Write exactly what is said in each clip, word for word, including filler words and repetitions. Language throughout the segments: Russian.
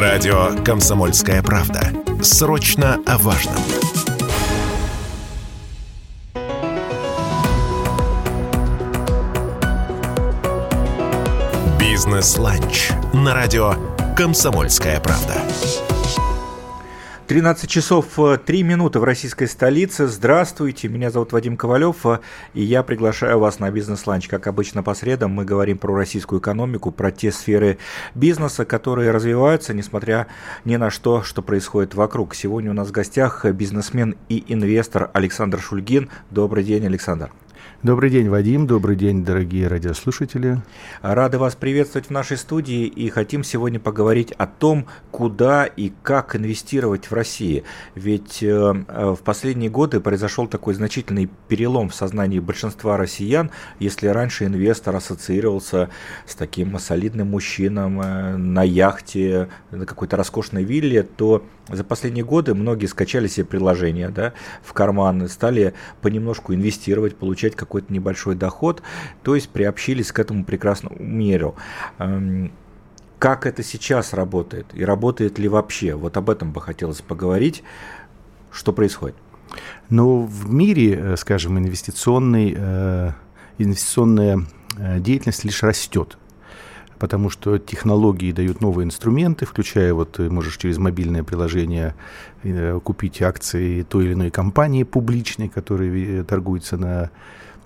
Радио «Комсомольская правда». Срочно о важном. «Бизнес-ланч» на радио «Комсомольская правда». тринадцать часов три минуты в российской столице. Здравствуйте, меня зовут Вадим Ковалев, и я приглашаю вас на бизнес-ланч. Как обычно, по средам мы говорим про российскую экономику, про те сферы бизнеса, которые развиваются, несмотря ни на что, что происходит вокруг. Сегодня у нас в гостях бизнесмен и инвестор Александр Шульгин. Добрый день, Александр. Добрый день, Вадим. Добрый день, дорогие радиослушатели. Рады вас приветствовать в нашей студии и хотим сегодня поговорить о том, куда и как инвестировать в России. Ведь э, в последние годы произошел такой значительный перелом в сознании большинства россиян. Если раньше инвестор ассоциировался с таким солидным мужчином э, на яхте, на какой-то роскошной вилле, то за последние годы многие скачали себе приложения, да, в карман, стали понемножку инвестировать, получать какой-то какой-то небольшой доход, то есть приобщились к этому прекрасному миру. Как это сейчас работает и работает ли вообще? Вот об этом бы хотелось поговорить. Что происходит? Ну, в мире, скажем, инвестиционный, э, инвестиционная деятельность лишь растет, потому что технологии дают новые инструменты, включая вот ты можешь через мобильное приложение э, купить акции той или иной компании публичной, которые торгуются на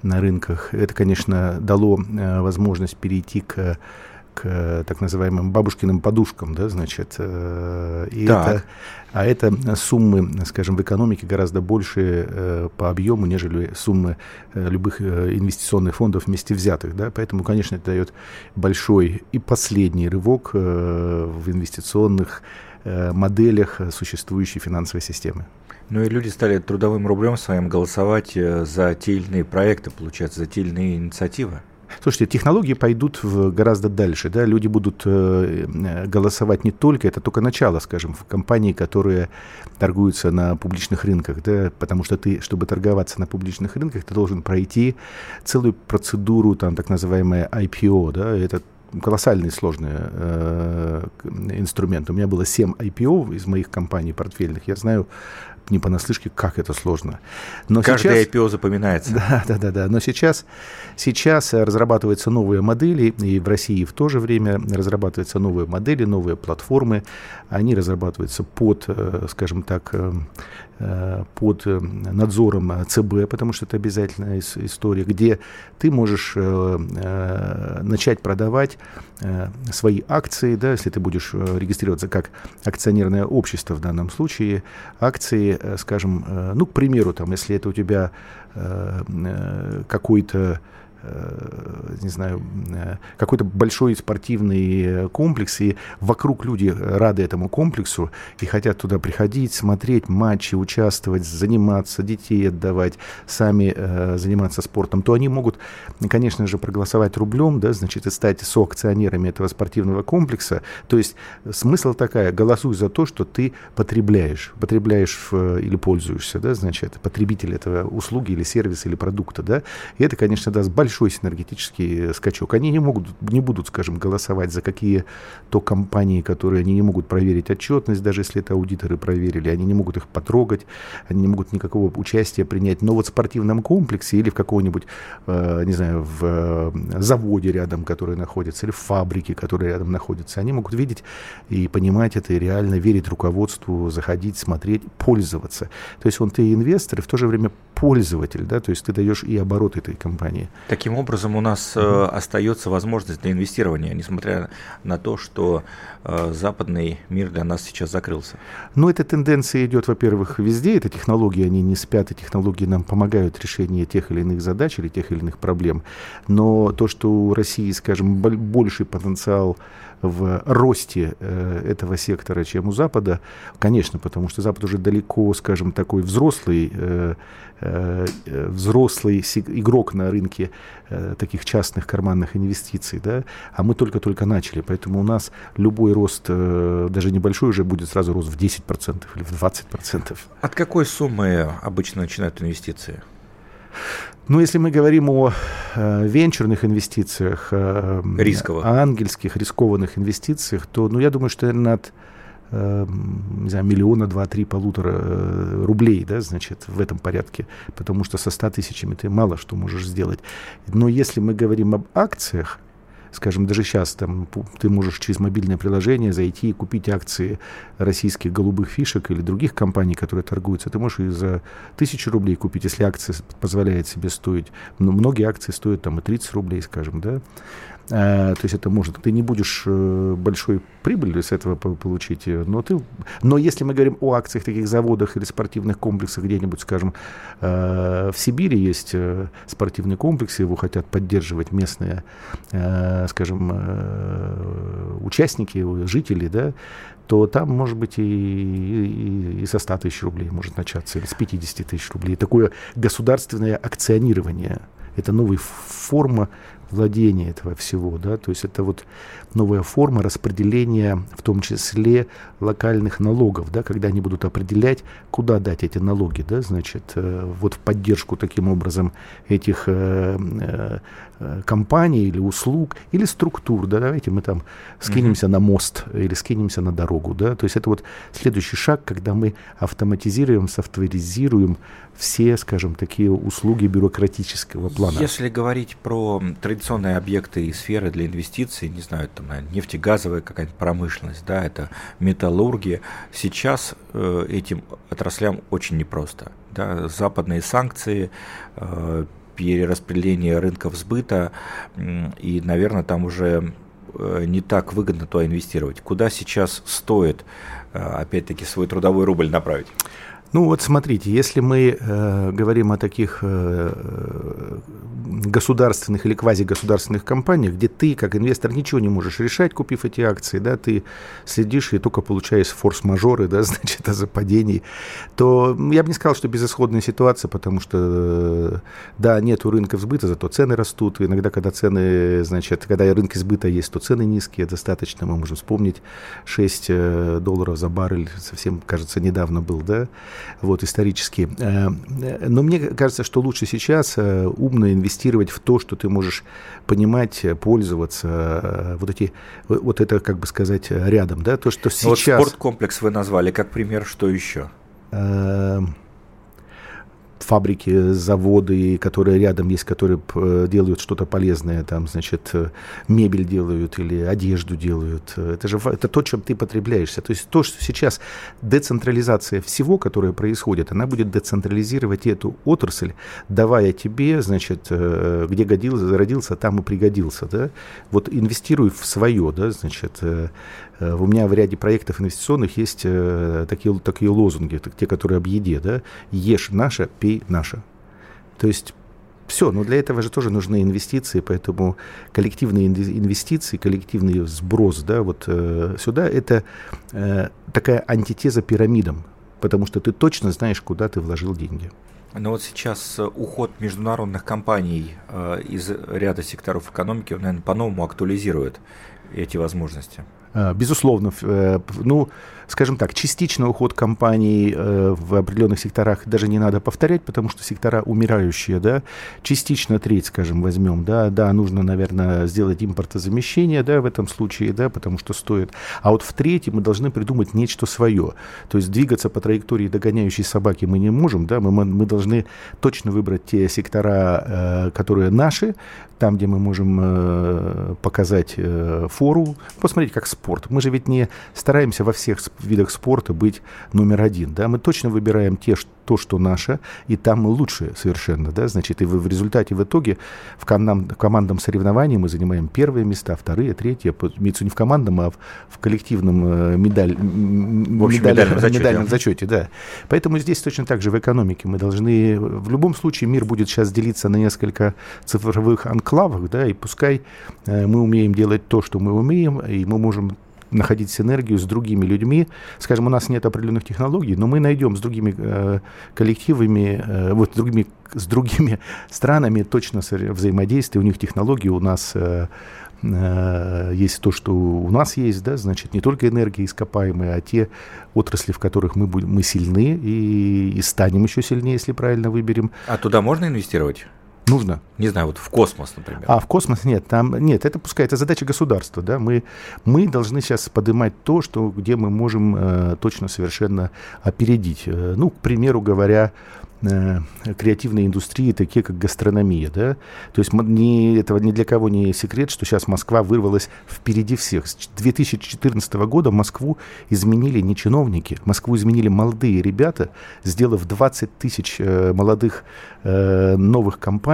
на рынках. Это, конечно, дало э, возможность перейти к, к так называемым бабушкиным подушкам, да, значит. Э, и так. Это, а это суммы, скажем, в экономике гораздо больше э, по объему, нежели суммы э, любых э, инвестиционных фондов вместе взятых, да. Поэтому, конечно, это дает большой и последний рывок э, в инвестиционных э, моделях существующей финансовой системы. Ну и люди стали трудовым рублем своим голосовать за те или иные проекты, получается, за те или иные инициативы. Слушайте, технологии пойдут в гораздо дальше, да, люди будут э, голосовать не только, это только начало, скажем, в компании, которые торгуются на публичных рынках, да, потому что ты, чтобы торговаться на публичных рынках, ты должен пройти целую процедуру, там, так называемое ай пи о, да, это колоссальный сложный э, инструмент. У меня было семь ай пи о из моих компаний портфельных. Я знаю не понаслышке, как это сложно. Но каждое сейчас, ай пи о запоминается. Да, да, да, да. Но сейчас, сейчас разрабатываются новые модели, и в России в то же время разрабатываются новые модели, новые платформы. Они разрабатываются под, скажем так, под надзором цэ бэ, потому что это обязательная история, где ты можешь начать продавать свои акции, да, если ты будешь регистрироваться как акционерное общество в данном случае, акции, скажем, ну, к примеру, там, если это у тебя какой-то не знаю, какой-то большой спортивный комплекс, и вокруг люди рады этому комплексу и хотят туда приходить, смотреть матчи, участвовать, заниматься, детей отдавать, сами э, заниматься спортом, то они могут, конечно же, проголосовать рублем, да, значит, и стать соакционерами этого спортивного комплекса. То есть смысл такая: голосуй за то, что ты потребляешь, потребляешь в, или пользуешься, да, значит, потребитель этого услуги или сервиса или продукта, да, и это, конечно, даст большой большой синергетический скачок. Они не могут, не будут, скажем, голосовать за какие-то компании, которые они не могут проверить отчетность, даже если это аудиторы проверили, они не могут их потрогать, они не могут никакого участия принять. Но вот в спортивном комплексе или в каком-нибудь, э, не знаю, в э, заводе рядом, который находится, или в фабрике, которая рядом находится, они могут видеть и понимать это, и реально верить руководству, заходить, смотреть, пользоваться. То есть он, ты инвестор, и в то же время пользователь, да, то есть ты даешь и оборот этой компании. Таким образом, у нас э, остается возможность для инвестирования, несмотря на то, что э, западный мир для нас сейчас закрылся. Ну, эта тенденция идет, во-первых, везде. Это технологии, они не спят, и технологии нам помогают в решении тех или иных задач или тех или иных проблем. Но то, что у России, скажем, больший потенциал в росте э, этого сектора, чем у Запада, конечно, потому что Запад уже далеко, скажем, такой взрослый, э, э, взрослый игрок на рынке таких частных карманных инвестиций, да, а мы только-только начали, поэтому у нас любой рост, даже небольшой, уже будет сразу рост в десять процентов или в двадцать процентов. От какой суммы обычно начинают инвестиции? Ну, если мы говорим о э, венчурных инвестициях, э, о ангельских рискованных инвестициях, то, ну, я думаю, что над не знаю, миллиона, два, три, полутора рублей, да, значит, в этом порядке, потому что со ста тысячами ты мало что можешь сделать. Но если мы говорим об акциях, скажем, даже сейчас там, ты можешь через мобильное приложение зайти и купить акции российских голубых фишек или других компаний, которые торгуются. Ты можешь и за тысячу рублей купить, если акция позволяет себе стоить. Но многие акции стоят там и тридцать рублей, скажем, да. А, то есть это может. Ты не будешь большой прибыли с этого получить. Но, ты, но если мы говорим о акциях, таких заводах или спортивных комплексах где-нибудь, скажем, в Сибири есть спортивный комплекс, его хотят поддерживать местные, скажем, участники, жители, да, то там, может быть, и, и, и со ста тысяч рублей может начаться, или с пятидесяти тысяч рублей. Такое государственное акционирование. Это новая форма владения этого всего, да, то есть это вот новая форма распределения, в том числе локальных налогов, да, когда они будут определять, куда дать эти налоги, да, значит, вот в поддержку таким образом этих компаний или услуг, или структур, да, давайте мы там скинемся mm-hmm. на мост или скинемся на дорогу, да, то есть это вот следующий шаг, когда мы автоматизируем, софтверизируем все, скажем, такие услуги бюрократического плана. Если говорить про традиционные объекты и сферы для инвестиций, не знаю, там, наверное, нефтегазовая какая-то промышленность, да, это металлургия, сейчас э, этим отраслям очень непросто, да, западные санкции, э, перераспределение рынков сбыта, и, наверное, там уже не так выгодно туда инвестировать. Куда сейчас стоит, опять-таки, свой трудовой рубль направить? Ну вот смотрите, если мы э, говорим о таких э, государственных или квазигосударственных компаниях, где ты как инвестор ничего не можешь решать, купив эти акции, да, ты следишь и только получаешь форс-мажоры, да, значит, о западении, то я бы не сказал, что безысходная ситуация, потому что, э, да, нету рынка сбыта, зато цены растут. Иногда, когда цены, значит, когда рынки сбыта есть, то цены низкие, достаточно, мы можем вспомнить шесть долларов за баррель, совсем, кажется, недавно был, да, вот, исторически. Но мне кажется, что лучше сейчас умно инвестировать в то, что ты можешь понимать, пользоваться. Вот эти, вот это, как бы сказать, рядом, да, то, что сейчас... Вот спорткомплекс вы назвали, как пример, что еще? Фабрики, заводы, которые рядом есть, которые делают что-то полезное, там, значит, мебель делают или одежду делают. Это же это то, чем ты потребляешься. То есть то, что сейчас децентрализация всего, которое происходит, она будет децентрализировать эту отрасль, давая тебе, значит, где годился, родился, там и пригодился. Да? Вот инвестируй в свое, да, значит. У меня в ряде проектов инвестиционных есть такие, такие лозунги, те, которые об еде, да, ешь наше, пей наше. То есть все, но для этого же тоже нужны инвестиции, поэтому коллективные инвестиции, коллективный сброс, да, вот сюда, это такая антитеза пирамидам, потому что ты точно знаешь, куда ты вложил деньги. Но вот сейчас уход международных компаний из ряда секторов экономики, он, наверное, по-новому актуализирует эти возможности. Безусловно, ну, скажем так, частично уход компаний в определенных секторах даже не надо повторять, потому что сектора умирающие, да, частично треть, скажем, возьмем, да, да, нужно, наверное, сделать импортозамещение, да, в этом случае, да, потому что стоит, а вот в третьем мы должны придумать нечто свое, то есть двигаться по траектории догоняющей собаки мы не можем, да, мы, мы должны точно выбрать те сектора, которые наши, там, где мы можем показать фору, посмотреть, как спорт. Мы же ведь не стараемся во всех видах спорта быть номер один, да, мы точно выбираем те, что, то, что наше, и там мы лучше совершенно, да, значит, и в, в результате, в итоге в ком- командном соревновании мы занимаем первые места, вторые, третьи, имеется не в командном, а в, в коллективном медаль, в общем, медаль, медальном, зачете. медальном зачете, да. Поэтому здесь точно так же в экономике мы должны, в любом случае мир будет сейчас делиться на несколько цифровых анклавов, да, и пускай э, мы умеем делать то, что мы умеем, и мы можем находить синергию с другими людьми. Скажем, у нас нет определенных технологий, но мы найдем с другими э, коллективами, э, вот, другими, с другими странами точно взаимодействие. У них технологии, у нас э, э, есть то, что у нас есть, да, значит, не только энергия ископаемая, а те отрасли, в которых мы, будем, мы сильны и, и станем еще сильнее, если правильно выберем. А туда можно инвестировать? Нужно? Не знаю, вот в космос, например. А, в космос нет. Там, нет, это пускай, это задача государства. Да? Мы, мы должны сейчас поднимать то, что, где мы можем э, точно совершенно опередить. Э, ну, к примеру говоря, э, креативные индустрии, такие как гастрономия. Да? То есть не, этого ни для кого не секрет, что сейчас Москва вырвалась впереди всех. С две тысячи четырнадцатого года Москву изменили не чиновники, Москву изменили молодые ребята, сделав двадцать тысяч э, молодых э, новых компаний,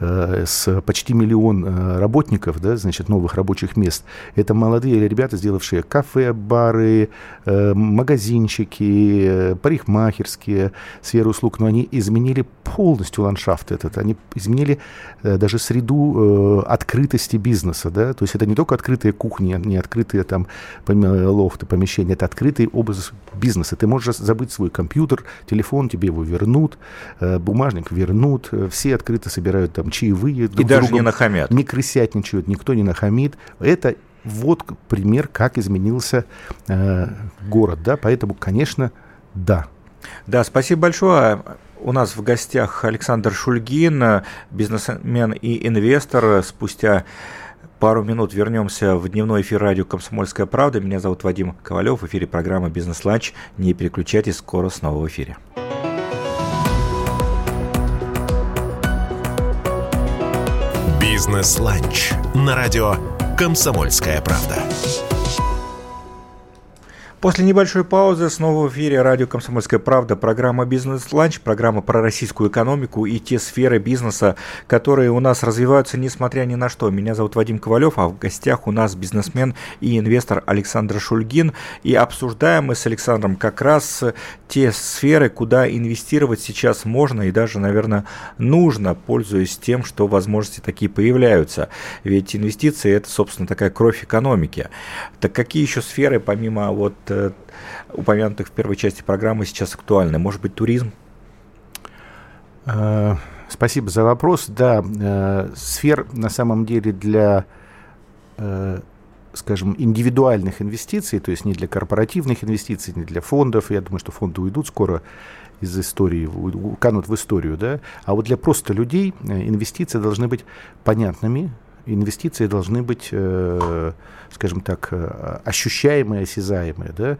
с почти миллион работников, да, значит, новых рабочих мест. Это молодые ребята, сделавшие кафе, бары, магазинчики, парикмахерские, сферы услуг. Но они изменили полностью ландшафт этот. Они изменили даже среду открытости бизнеса. Да? То есть это не только открытые кухни, не открытые там лофты, помещения. Это открытый образ бизнеса. Ты можешь забыть свой компьютер, телефон, тебе его вернут, бумажник вернут. Все открытые собирают там чаевые. И даже не нахамят. Не крысятничают, никто не нахамит. Это вот пример, как изменился э, город. Да? Поэтому, конечно, да. Да, спасибо большое. У нас в гостях Александр Шульгин, бизнесмен и инвестор. Спустя пару минут вернемся в дневной эфир радио «Комсомольская правда». Меня зовут Вадим Ковалев. В эфире программа «Бизнес-ланч». Не переключайтесь, скоро снова в эфире. «Бизнес-ланч» на радио «Комсомольская правда». После небольшой паузы снова в эфире радио «Комсомольская правда», программа «Бизнес-ланч», программа про российскую экономику и те сферы бизнеса, которые у нас развиваются несмотря ни на что. Меня зовут Вадим Ковалев, а в гостях у нас бизнесмен и инвестор Александр Шульгин. И обсуждаем мы с Александром как раз те сферы, куда инвестировать сейчас можно и даже, наверное, нужно, пользуясь тем, что возможности такие появляются. Ведь инвестиции – это, собственно, такая кровь экономики. Так какие еще сферы, помимо вот упомянутых в первой части программы, сейчас актуальны? Может быть, туризм? Спасибо за вопрос. Да, сфер на самом деле для, скажем, индивидуальных инвестиций, то есть не для корпоративных инвестиций, не для фондов. Я думаю, что фонды уйдут скоро из истории, канут в историю, да. А вот для просто людей инвестиции должны быть понятными. Инвестиции должны быть, э, скажем так, ощущаемые, осязаемые. Да?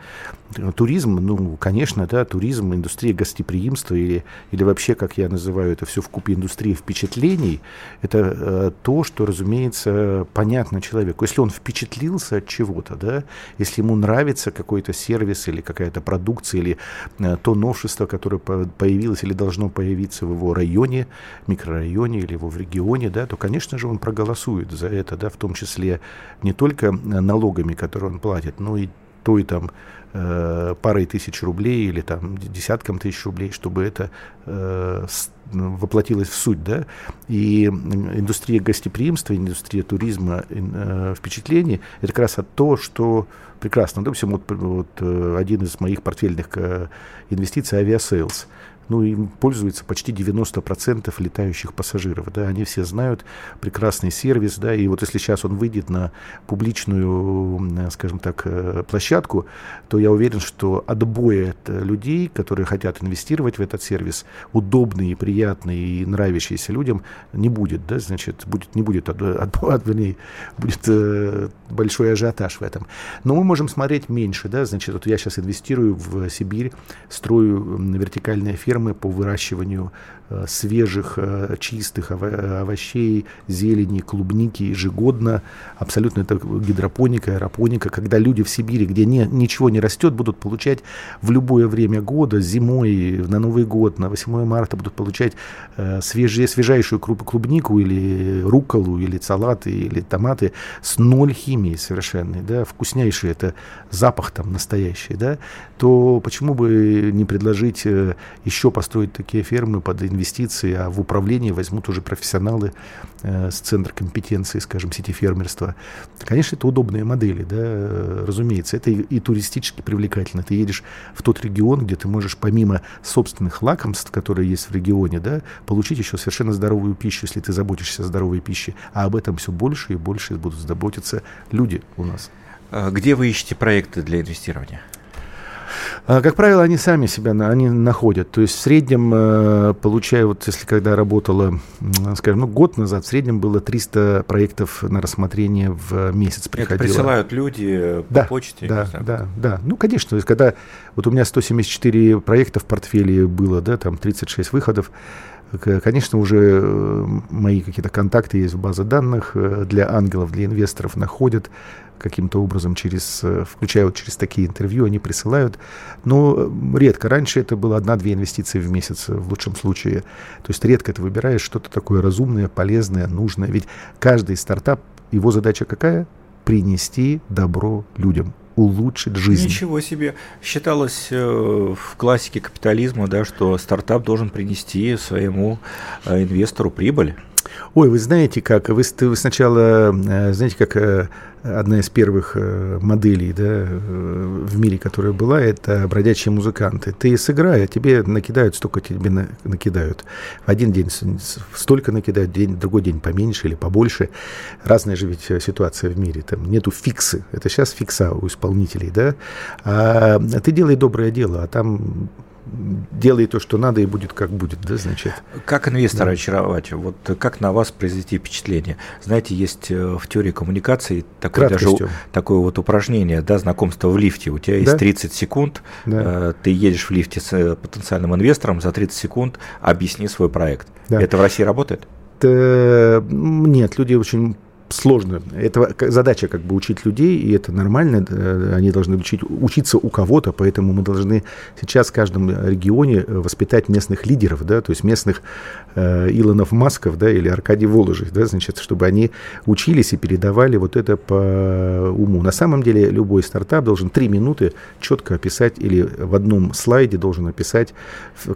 Туризм, ну, конечно, да, туризм, индустрия гостеприимства или, или вообще, как я называю это все вкупе, индустрия впечатлений, это э, то, что, разумеется, понятно человеку. Если он впечатлился от чего-то, да, если ему нравится какой-то сервис или какая-то продукция, или э, то новшество, которое появилось или должно появиться в его районе, микрорайоне или его в регионе, да, то, конечно же, он проголосует за это, да, в том числе не только налогами, которые он платит, но и той там э, парой тысяч рублей или там десятком тысяч рублей, чтобы это э, с, воплотилось в суть, да, и индустрия гостеприимства, индустрия туризма, э, впечатлений, это как раз то, что прекрасно. Допустим, вот, вот один из моих портфельных э, инвестиций — Авиасейлс. Ну, им пользуется почти девяносто процентов летающих пассажиров, да, они все знают прекрасный сервис, да, и вот если сейчас он выйдет на публичную, скажем так, площадку, то я уверен, что отбоя от людей, которые хотят инвестировать в этот сервис, удобный, приятный и нравящийся людям, не будет, да, значит, будет, не будет, от, от, от, вернее, будет э, большой ажиотаж в этом. Но мы можем смотреть меньше, да, значит, вот я сейчас инвестирую в Сибирь, строю вертикальные фермы по выращиванию э, свежих, э, чистых ово- овощей, зелени, клубники ежегодно. Абсолютно это гидропоника, аэропоника, когда люди в Сибири, где не, ничего не растет, будут получать в любое время года, зимой, на Новый год, на восьмое марта будут получать э, свежие, свежайшую клубнику или рукколу, или салаты, или томаты с ноль химии совершенной, да, вкуснейший, это запах там настоящий, да, то почему бы не предложить э, еще построить такие фермы под инвестиции, а в управлении возьмут уже профессионалы э, с центра компетенции, скажем, сети фермерства. Конечно, это удобные модели, да, разумеется. Это и, и туристически привлекательно. Ты едешь в тот регион, где ты можешь помимо собственных лакомств, которые есть в регионе, да, получить еще совершенно здоровую пищу, если ты заботишься о здоровой пище. А об этом все больше и больше будут заботиться люди у нас. Где вы ищете проекты для инвестирования? Как правило, они сами себя они находят. То есть в среднем, получая, вот если когда работала, скажем, ну, год назад, в среднем было триста проектов на рассмотрение в месяц приходило. Это присылают люди по да, почте? Да, да, да, да. Ну, конечно. То есть когда вот у меня сто семьдесят четыре проекта в портфеле было, да, там тридцать шесть выходов, конечно, уже мои какие-то контакты есть в базе данных для ангелов, для инвесторов находят. Каким-то образом, через, включая вот через такие интервью, они присылают. Но редко. Раньше это было одна-две инвестиции в месяц, в лучшем случае. То есть редко ты выбираешь что-то такое разумное, полезное, нужное. Ведь каждый стартап, его задача какая? Принести добро людям, улучшить жизнь. Ничего себе. Считалось э, в классике капитализма, да, что стартап должен принести своему э, инвестору прибыль. Ой, вы знаете как, вы, вы сначала, знаете, как одна из первых моделей, да, в мире, которая была, это бродячие музыканты. Ты сыграй, а тебе накидают, столько тебе накидают. В один день столько накидают, день, другой день поменьше или побольше. Разная же ведь ситуация в мире, там нету фиксы, это сейчас фикса у исполнителей, да. А ты делай доброе дело, а там... Делай то, что надо, и будет, как будет, да, значит. Как инвестора да. очаровать? Вот как на вас произвести впечатление? Знаете, есть в теории коммуникации такое, даже, такое вот упражнение, да, знакомство в лифте. У тебя есть да? тридцать секунд, да. э, ты едешь в лифте с потенциальным инвестором, за тридцать секунд объясни свой проект. Да. Это в России работает? Это... Нет, люди очень... Сложно. Это задача как бы учить людей, и это нормально. Они должны учить, учиться у кого-то, поэтому мы должны сейчас в каждом регионе воспитать местных лидеров, да, то есть местных э, Илонов Масков, да, или Аркадий Волжих, да, значит, чтобы они учились и передавали вот это по уму. На самом деле любой стартап должен три минуты четко описать или в одном слайде должен описать,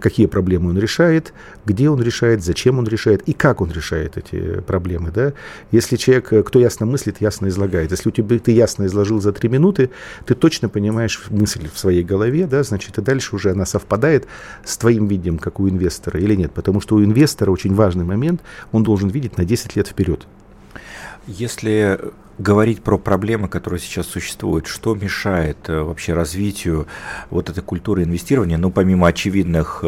какие проблемы он решает, где он решает, зачем он решает и как он решает эти проблемы, да. Если человек кто ясно мыслит, ясно излагает. Если у тебя ты ясно изложил за три минуты, ты точно понимаешь мысль в своей голове, да, значит, и дальше уже она совпадает с твоим видением, как у инвестора, или нет. Потому что у инвестора очень важный момент, он должен видеть на десять лет вперед. Если говорить про проблемы, которые сейчас существуют, что мешает вообще развитию вот этой культуры инвестирования, ну, помимо очевидных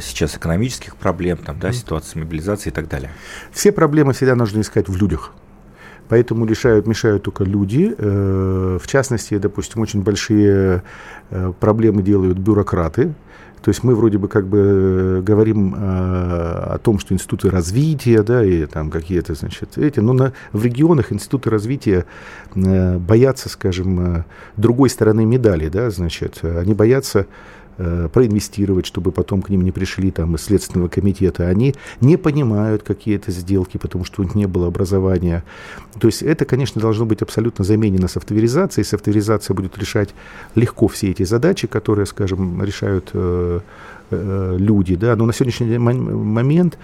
сейчас экономических проблем, там, да, ситуации мобилизации и так далее? Все проблемы всегда нужно искать в людях. Поэтому лишают, мешают только люди. В частности, допустим, очень большие проблемы делают бюрократы. То есть мы вроде бы как бы говорим о, о том, что институты развития, да, и там какие-то, значит, эти, но на, в регионах институты развития боятся, скажем, другой стороны медали, да, значит, они боятся проинвестировать, чтобы потом к ним не пришли там, из Следственного комитета. Они не понимают какие-то сделки, потому что у них не было образования. То есть это, конечно, должно быть абсолютно заменено софтверизацией. Софтверизация будет решать легко все эти задачи, которые, скажем, решают э, э, люди. Да? Но на сегодняшний момент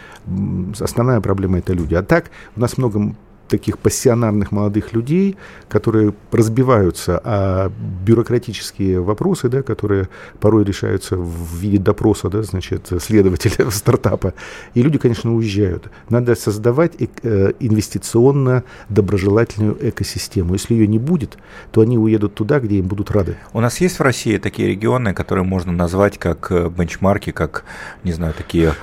основная проблема – это люди. А так у нас много... таких пассионарных молодых людей, которые разбиваются, а бюрократические вопросы, да, которые порой решаются в виде допроса, да, значит, следователя стартапа, и люди, конечно, уезжают. Надо создавать инвестиционно-доброжелательную экосистему. Если ее не будет, то они уедут туда, где им будут рады. У нас есть в России такие регионы, которые можно назвать как бенчмарки, как, не знаю, такие...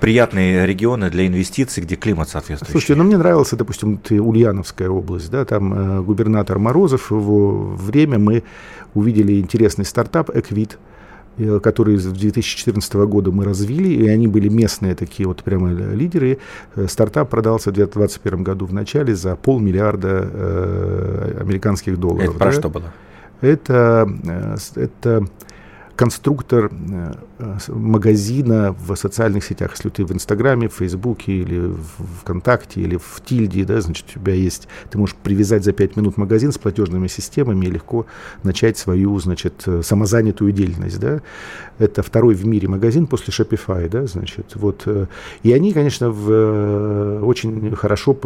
приятные регионы для инвестиций, где климат соответствующий. Слушайте, ну мне нравился, допустим, Ульяновская область, да, там э, губернатор Морозов, в его время мы увидели интересный стартап Equid, э, который с две тысячи четырнадцатого года мы развили, и они были местные такие вот прямо лидеры. Стартап продался в две тысячи двадцать первом году в начале за полмиллиарда э, американских долларов. Это про да? что было? Это... Э, это конструктор магазина в социальных сетях. Если ты в Инстаграме, в Фейсбуке или в ВКонтакте, или в Тильде, да, значит, у тебя есть, ты можешь привязать за пять минут магазин с платежными системами и легко начать свою, значит, самозанятую деятельность, да. Это второй в мире магазин после Shopify, да, значит, вот. И они, конечно, в, очень хорошо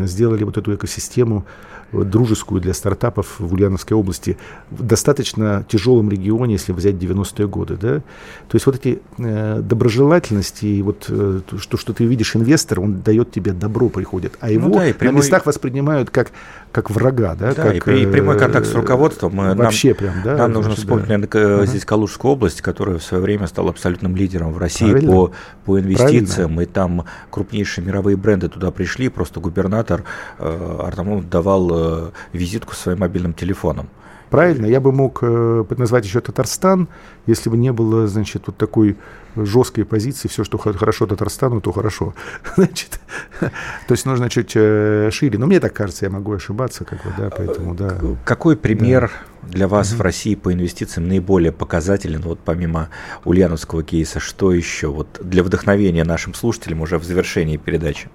сделали вот эту экосистему дружескую для стартапов в Ульяновской области. В достаточно тяжелом регионе, если взять девяносто девяностые годы, да? То есть вот эти э, доброжелательности, и вот э, что, что ты видишь инвестора, он дает тебе добро, приходит, а его ну, да, прямой... на местах воспринимают как, как врага, да? Да, как, и, при, и прямой контакт с руководством. Э, вообще нам, прям, да? Нам нужно значит, вспомнить, да. наверное, uh-huh. здесь Калужскую область, которая в свое время стала абсолютным лидером в России по, по инвестициям, правильно. И там крупнейшие мировые бренды туда пришли, просто губернатор э, Артамонов давал э, визитку своим мобильным телефоном. Правильно, я бы мог э, назвать еще Татарстан, если бы не было, значит, вот такой жесткой позиции, все, что хорошо Татарстану, то хорошо. Значит, то есть нужно чуть э, шире. Но мне так кажется, я могу ошибаться, как бы, да, поэтому, да. Какой пример да. для вас угу. в России по инвестициям наиболее показателен, вот помимо ульяновского кейса, что еще вот для вдохновения нашим слушателям уже в завершении передачи?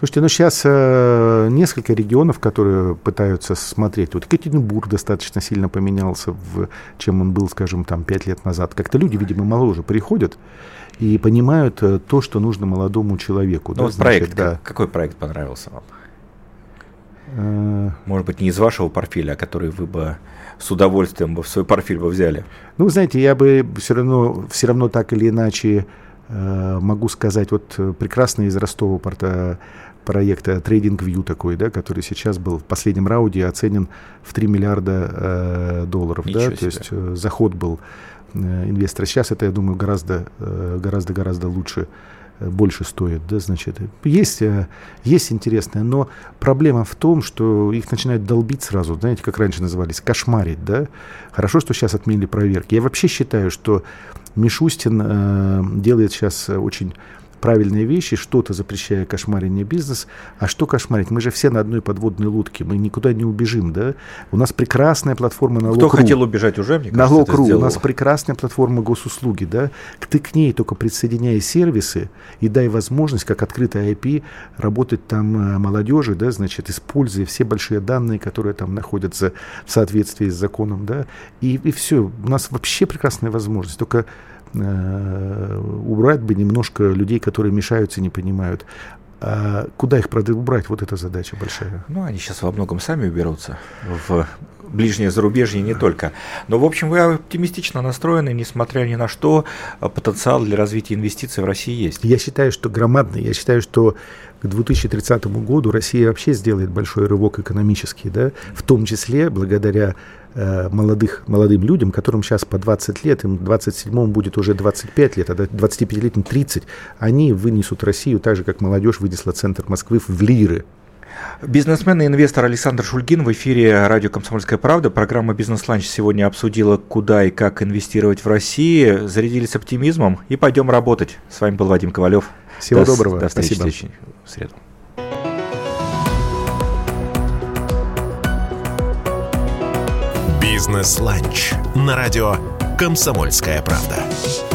Слушайте, ну сейчас э, несколько регионов, которые пытаются смотреть. Вот Екатеринбург достаточно сильно поменялся, в, чем он был, скажем, там, пять лет назад. Как-то люди, видимо, моложе приходят и понимают то, что нужно молодому человеку. Ну, да, вот значит, проект, да. Какой проект понравился вам? Может быть, не из вашего портфеля, а который вы бы с удовольствием бы в свой портфель бы взяли? Ну, знаете, я бы все равно, все равно так или иначе э, могу сказать, вот прекрасный из Ростова порта проекта TradingView такой, да, который сейчас был в последнем раунде оценен в три миллиарда э, долларов. Да, то есть э, заход был э, инвестора. Сейчас это, я думаю, гораздо, э, гораздо, гораздо лучше, э, больше стоит. Да, значит, есть, э, есть интересное, но проблема в том, что их начинают долбить сразу, знаете, как раньше назывались, кошмарить. Да? Хорошо, что сейчас отменили проверки. Я вообще считаю, что Мишустин э, делает сейчас очень... правильные вещи, что-то запрещая кошмарение бизнес. А что кошмарить? Мы же все на одной подводной лодке, мы никуда не убежим, да? У нас прекрасная платформа Налог.ру. Кто хотел убежать уже, мне кажется, Налог.ру, у нас прекрасная платформа госуслуги, да? Ты к ней только присоединяй сервисы и дай возможность, как открытая ай пи, работать там молодежи, да, значит, используя все большие данные, которые там находятся в соответствии с законом, да? И, и все, у нас вообще прекрасная возможность, только убрать бы немножко людей, которые мешаются и не понимают. А куда их, правда, убрать? Вот эта задача большая. Ну, они сейчас во многом сами уберутся в ближнее зарубежье, не только. Но, в общем, вы оптимистично настроены, несмотря ни на что, потенциал для развития инвестиций в России есть. Я считаю, что громадный. Я считаю, что к две тысячи тридцатому году Россия вообще сделает большой рывок экономический, да? В том числе благодаря э, молодых, молодым людям, которым сейчас по двадцать лет, им двадцать седьмому будет уже двадцать пять лет, а двадцатипятилетним тридцать. Они вынесут Россию так же, как молодежь вынесла центр Москвы в лиры. Бизнесмен и инвестор Александр Шульгин в эфире радио «Комсомольская правда». Программа «Бизнес-ланч» сегодня обсудила, куда и как инвестировать в России. Зарядились оптимизмом и пойдем работать. С вами был Вадим Ковалев. Всего до, доброго. До встречи. Спасибо. В среду. «Бизнес-ланч» на радио «Комсомольская правда».